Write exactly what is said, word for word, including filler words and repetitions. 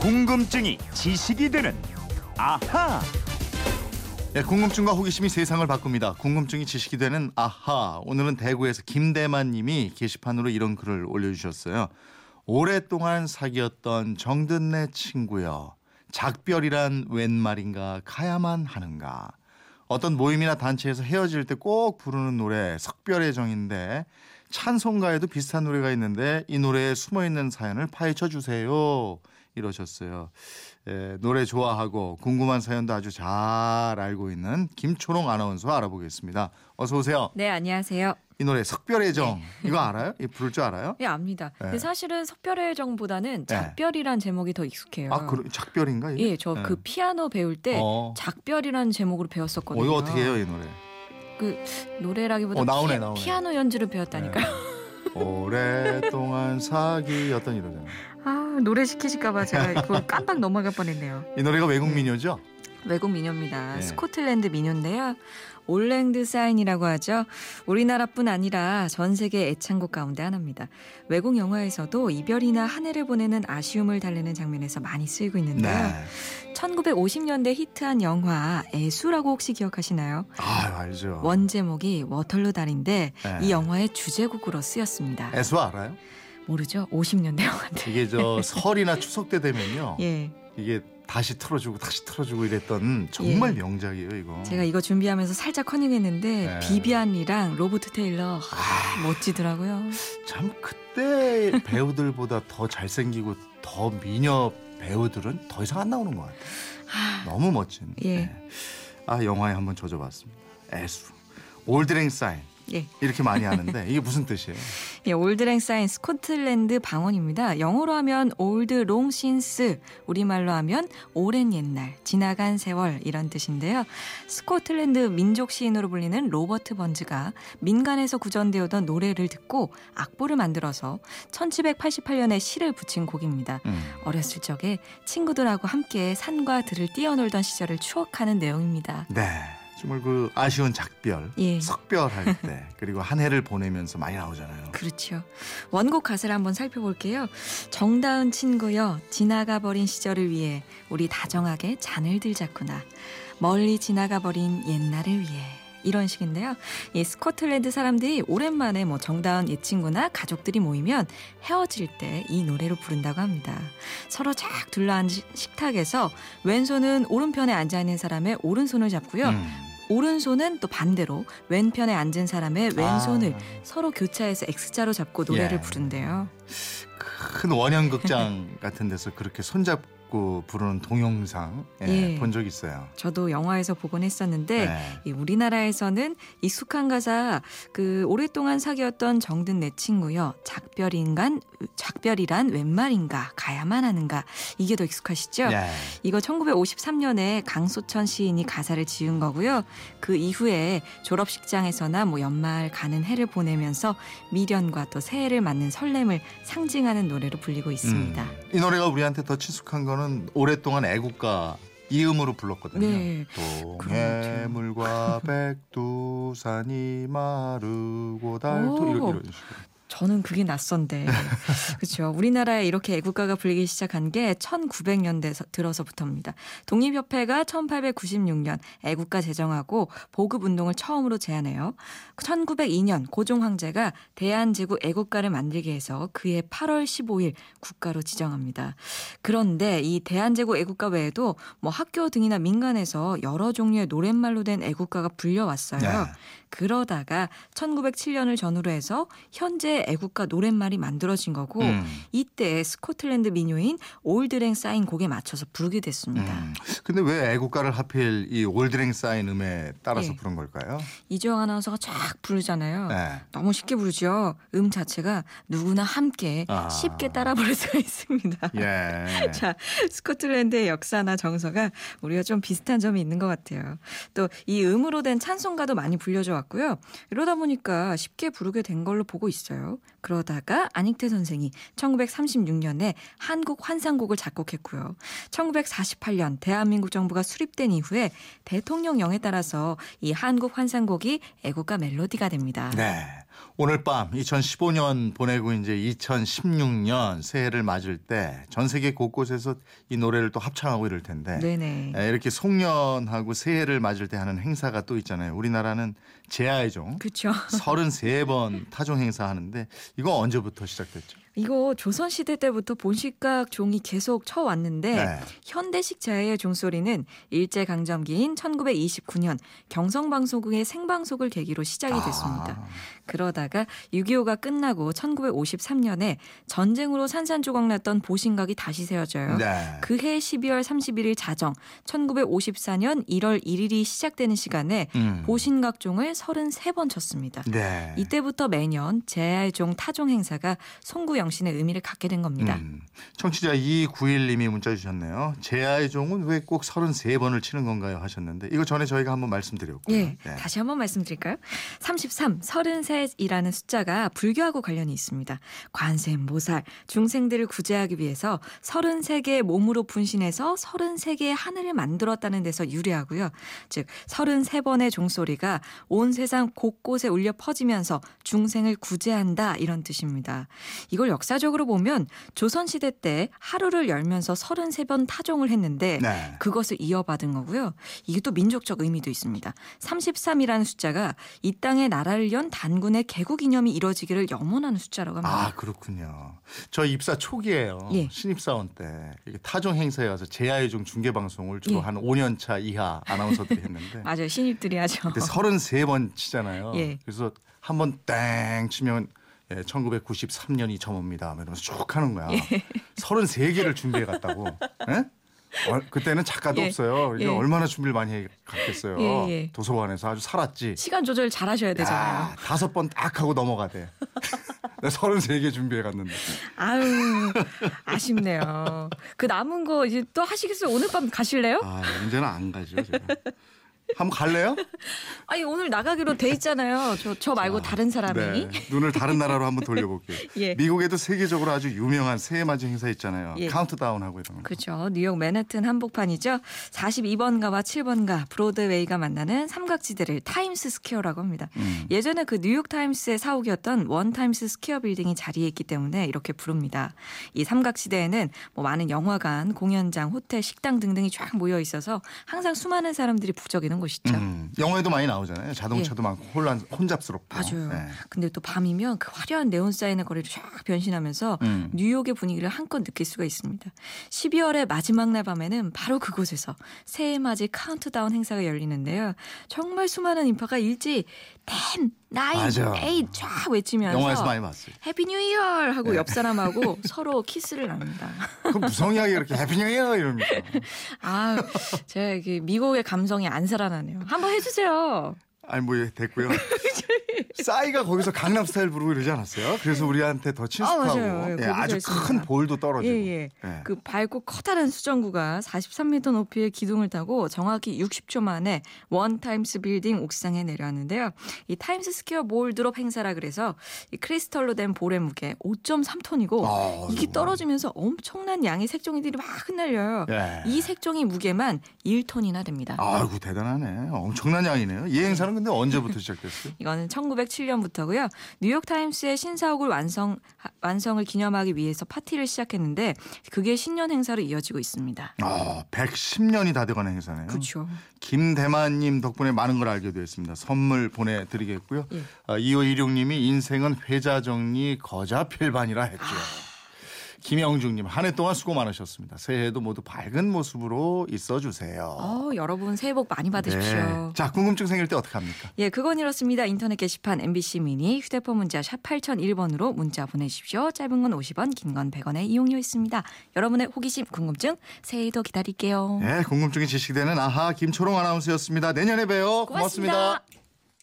궁금증이 지식이 되는 아하. 네, 궁금증과 호기심이 세상을 바꿉니다. 궁금증이 지식이 되는 아하. 오늘은 대구에서 김대만 님이 게시판으로 이런 글을 올려주셨어요. 오랫동안 사귀었던 정든네 친구여. 작별이란 웬 말인가 가야만 하는가. 어떤 모임이나 단체에서 헤어질 때 꼭 부르는 노래 석별의 정인데 찬송가에도 비슷한 노래가 있는데 이 노래에 숨어있는 사연을 파헤쳐 주세요. 이러셨어요. 예, 노래 좋아하고 궁금한 사연도 아주 잘 알고 있는 김초롱 아나운서 알아보겠습니다. 어서 오세요. 네, 안녕하세요. 이 노래 석별의 정. 네. 이거 알아요? 이 부를 줄 알아요? 예, 네, 압니다. 네. 근데 사실은 석별의 정보다는 작별이란 네. 제목이 더 익숙해요. 아, 그 작별인가? 이게? 예, 저 그 네. 피아노 배울 때 어. 작별이란 제목으로 배웠었거든요. 어, 이거 어떻게 해요, 이 노래? 그 노래라기보다 어, 나오네, 피, 나오네. 피아노 연주를 배웠다니까요. 네. 오랫동안 사귀었던 이러잖아요. 아, 노래 시키실까 봐 제가 그걸 깜빡 넘어갈 뻔했네요. 이 노래가 외국 민요죠? 외국 민요입니다. 네. 스코틀랜드 민요인데요. 올드 사인이라고 하죠. 우리나라뿐 아니라 전 세계 애창곡 가운데 하나입니다. 외국 영화에서도 이별이나 한 해를 보내는 아쉬움을 달래는 장면에서 많이 쓰이고 있는데요. 네. 천구백오십 년대 히트한 영화 애수라고 혹시 기억하시나요? 아, 알죠. 원제목이 워털루 다리인데 네. 이 영화의 주제곡으로 쓰였습니다. 애수 알아요? 모르죠. 오십 년대 영화인데. 이게 저 설이나 추석 때 되면요. 예. 이게 다시 틀어주고 다시 틀어주고 이랬던 정말 예. 명작이에요 이거. 제가 이거 준비하면서 살짝 커닝했는데 네. 비비안이랑 로봇 테일러 아, 아, 멋지더라고요. 참 그때 배우들보다 더 잘생기고 더 미녀 배우들은 더 이상 안 나오는 것 같아요. 아, 너무 멋진. 예. 네. 아, 영화에 한번 젖어봤습니다. 애수. 올드 랭 사인. 예. 이렇게 많이 하는데 이게 무슨 뜻이에요? 예, 올드 랭 사인 스코틀랜드 방언입니다. 영어로 하면 올드 롱 신스, 우리말로 하면 오랜 옛날, 지나간 세월 이런 뜻인데요. 스코틀랜드 민족 시인으로 불리는 로버트 번즈가 민간에서 구전되어던 노래를 듣고 악보를 만들어서 천칠백팔십팔 년에 시를 붙인 곡입니다. 음. 어렸을 적에 친구들하고 함께 산과 들을 뛰어놀던 시절을 추억하는 내용입니다. 네. 정말 그 아쉬운 작별, 예. 석별할 때 그리고 한 해를 보내면서 많이 나오잖아요. 그렇죠. 원곡 가사를 한번 살펴볼게요. 정다운 친구여, 지나가버린 시절을 위해 우리 다정하게 잔을 들자꾸나. 멀리 지나가버린 옛날을 위해. 이런 식인데요. 이 스코틀랜드 사람들이 오랜만에 뭐 정다운 옛 친구나 가족들이 모이면 헤어질 때 이 노래로 부른다고 합니다. 서로 쫙 둘러앉은 식탁에서 왼손은 오른편에 앉아있는 사람의 오른손을 잡고요. 음. 오른손은 또 반대로 왼편에 앉은 사람의 왼손을 아. 서로 교차해서 X자로 잡고 노래를 예. 부른대요. 큰 원형극장 같은 데서 그렇게 손잡고 부르는 동영상 예, 예. 본 적 있어요. 저도 영화에서 보곤 했었는데 네. 이 우리나라에서는 익숙한 가사 그 오랫동안 사귀었던 정든 내 친구여 작별인간 작별이란 웬 말인가 가야만 하는가 이게 더 익숙하시죠? 네. 이거 천구백오십삼 년에 강소천 시인이 가사를 지은 거고요. 그 이후에 졸업식장에서나 뭐 연말 가는 해를 보내면서 미련과 또 새해를 맞는 설렘을 상징하는 노래로 불리고 있습니다. 음, 이 노래가 우리한테 더 친숙한 거는 오랫동안 애국가 이음으로 불렀거든요. 네. 동해물과 백두산이 마르고 닳도록 이렇게 이런 식으로. 저는 그게 낯선데. 그렇죠. 우리나라에 이렇게 애국가가 불리기 시작한 게 천구백 년대 들어서부터입니다. 독립협회가 천팔백구십육 년 애국가 제정하고 보급운동을 처음으로 제안해요. 천구백이 년 고종 황제가 대한제국 애국가를 만들게 해서 그해 팔월 십오일 국가로 지정합니다. 그런데 이 대한제국 애국가 외에도 뭐 학교 등이나 민간에서 여러 종류의 노랫말로 된 애국가가 불려왔어요. 네. 그러다가 천구백칠 년을 전후로 해서 현재 애국가 노랫말이 만들어진 거고 음. 이때 스코틀랜드 민요인 올드 랭 사인 곡에 맞춰서 부르게 됐습니다. 음. 근데 왜 애국가를 하필 이 올드 랭 사인 음에 따라서 네. 부른 걸까요? 이주영 아나운서가 쫙 부르잖아요. 네. 너무 쉽게 부르죠. 음 자체가 누구나 함께 아. 쉽게 따라 부를 수가 있습니다. 예. 자, 스코틀랜드의 역사나 정서가 우리가 좀 비슷한 점이 있는 것 같아요. 또 이 음으로 된 찬송가도 많이 불려져 왔고요. 이러다 보니까 쉽게 부르게 된 걸로 보고 있어요. 그러다가 안익태 선생이 천구백삼십육 년에 한국 환상곡을 작곡했고요. 천구백사십팔 년 대한민국 정부가 수립된 이후에 대통령령에 따라서 이 한국 환상곡이 애국가 멜로디가 됩니다. 네. 오늘 밤 이천십오 년 보내고 이제 이천십육 년 새해를 맞을 때 전 세계 곳곳에서 이 노래를 또 합창하고 이럴 텐데 네네. 이렇게 송년하고 새해를 맞을 때 하는 행사가 또 있잖아요. 우리나라는 제야의 종 그쵸. 서른세 번 타종 행사 하는데 이거 언제부터 시작됐죠? 이거 조선시대 때부터 보신각 종이 계속 쳐왔는데 네. 현대식 제야의 종소리는 일제강점기인 천구백이십구 년 경성방송국의 생방송을 계기로 시작이 됐습니다. 아. 그러다가 육이오가 끝나고 천구백오십삼 년에 전쟁으로 산산조각 났던 보신각이 다시 세워져요. 네. 그해 십이월 삼십일일 자정 천구백오십사 년 일월 일일이 시작되는 시간에 음. 보신각 종을 서른세 번 쳤습니다. 네. 이때부터 매년 제야의 종 타종 행사가 송구 영신의 의미를 갖게 된 겁니다. 음. 청취자 이구일님이 문자 주셨네요. 제야의 종은 왜 꼭 서른세 번을 치는 건가요 하셨는데 이거 전에 저희가 한번 말씀드렸고요. 예. 네. 다시 한번 말씀드릴까요? 삼십삼, 서른셋이라는 숫자가 불교하고 관련이 있습니다. 관세음보살, 중생들을 구제하기 위해서 서른세 개의 몸으로 분신해서 서른세 개의 하늘을 만들었다는 데서 유래하고요. 즉 서른세 번의 종소리가 온 세상 곳곳에 울려 퍼지면서 중생을 구제한다 이런 뜻입니다. 이걸 역사적으로 보면 조선시대 때 하루를 열면서 서른세 번 타종을 했는데 네. 그것을 이어받은 거고요. 이게 또 민족적 의미도 있습니다. 삼십삼이라는 숫자가 이 땅의 나라를 연 단군의 개국이념이 이뤄지기를 염원하는 숫자라고 합니다. 아 그렇군요. 저 입사 초기에요. 예. 신입사원 때 타종 행사에 가서 제야의 종 중계방송을 주로 예. 한 오 년 차 이하 아나운서들이 했는데 맞아요. 신입들이 하죠. 근데 서른세 번 치잖아요. 예. 그래서 한번 땡 치면 예, 천구백구십삼 년이 저뭅니다. 이러면서 쭉 하는 거야. 예. 서른세 개를 준비해 갔다고. 예? 어, 그때는 작가도 예. 없어요. 이게 예. 얼마나 준비를 많이 했겠어요. 예, 예. 도서관에서 아주 살았지. 시간 조절 잘 하셔야 되잖아요. 다섯 번 딱 하고 넘어가대. 서른세 개 준비해 갔는데. 아유, 아쉽네요. 그 남은 거 이제 또 하시겠어요? 오늘 밤 가실래요? 아, 이제는 안 가죠. 제가. 한번 갈래요? 아니 오늘 나가기로 돼 있잖아요. 저, 저 말고 아, 다른 사람이. 네. 눈을 다른 나라로 한번 돌려볼게요. 예. 미국에도 세계적으로 아주 유명한 새해 맞이 행사 있잖아요. 예. 카운트다운하고 이런 거. 그렇죠. 뉴욕 맨해튼 한복판이죠. 사십이 번가와 칠 번가 브로드웨이가 만나는 삼각지대를 타임스 스퀘어라고 합니다. 음. 예전에 그 뉴욕 타임스의 사옥이었던 원 타임스 스퀘어 빌딩이 자리에 있기 때문에 이렇게 부릅니다. 이 삼각지대에는 뭐 많은 영화관, 공연장, 호텔, 식당 등등이 쫙 모여 있어서 항상 수많은 사람들이 부적이는 곳이죠. 음, 영화에도 많이 나오잖아요. 자동차도 예. 많고 혼란, 혼잡스럽고. 맞아요. 네. 근데 또 밤이면 그 화려한 네온 사인의 거리로 쫙 변신하면서 음. 뉴욕의 분위기를 한껏 느낄 수가 있습니다. 십이월의 마지막 날 밤에는 바로 그곳에서 새해 맞이 카운트다운 행사가 열리는데요. 정말 수많은 인파가 일찍 텐, 나인, 에잇 쫙 외치면서 영화에서 많이 봤어요. 해피 뉴 이어 하고 네. 옆 사람하고 서로 키스를 납니다. 그 무성의하게 이렇게 해피 뉴 이어 이럽니까? 아, 제가 이게 미국의 감성이 안 살아나네요. 한번 해주세요. 아니 뭐 됐고요. 싸이가 거기서 강남스타일 부르고 이러지 않았어요? 그래서 우리한테 더 친숙하고 아, 예, 아주 있습니다. 큰 볼도 떨어지고 예, 예. 예. 그 밝고 커다란 수정구가 사십삼 미터 높이의 기둥을 타고 정확히 육십 초 만에 원 타임스 빌딩 옥상에 내려왔는데요. 이 타임스 스퀘어 볼 드롭 행사라 그래서 이 크리스털로 된 볼의 무게 오점삼 톤이고 아, 이게 정말. 떨어지면서 엄청난 양의 색종이들이 막 흩날려요. 예. 이 색종이 무게만 일 톤이나 됩니다. 아이고 대단하네. 엄청난 양이네요. 이 행사는 근데 언제부터 시작됐어요? 이거는 천구백칠 년부터고요. 뉴욕타임스의 신사옥을 완성, 완성을 기념하기 위해서 파티를 시작했는데 그게 신년 행사로 이어지고 있습니다. 아, 백십 년이 다 돼가는 행사네요. 그렇죠. 김대만님 덕분에 많은 걸 알게 되었습니다. 선물 보내드리겠고요. 예. 아, 이오이육님이 인생은 회자 정리 거자필반이라 했죠. 아. 김영중님 한 해 동안 수고 많으셨습니다. 새해에도 모두 밝은 모습으로 있어주세요. 어, 여러분 새해 복 많이 받으십시오. 네. 자 궁금증 생길 때 어떻게 합니까? 예, 그건 이렇습니다. 인터넷 게시판 엠비씨 미니 휴대폰 문자 샵 팔공공일 번으로 문자 보내십시오. 짧은 건 오십 원, 긴 건 백 원의 이용료 있습니다. 여러분의 호기심, 궁금증 새해에도 기다릴게요. 네, 궁금증이 지식되는 아하 김초롱 아나운서였습니다. 내년에 봬요. 고맙습니다. 고맙습니다.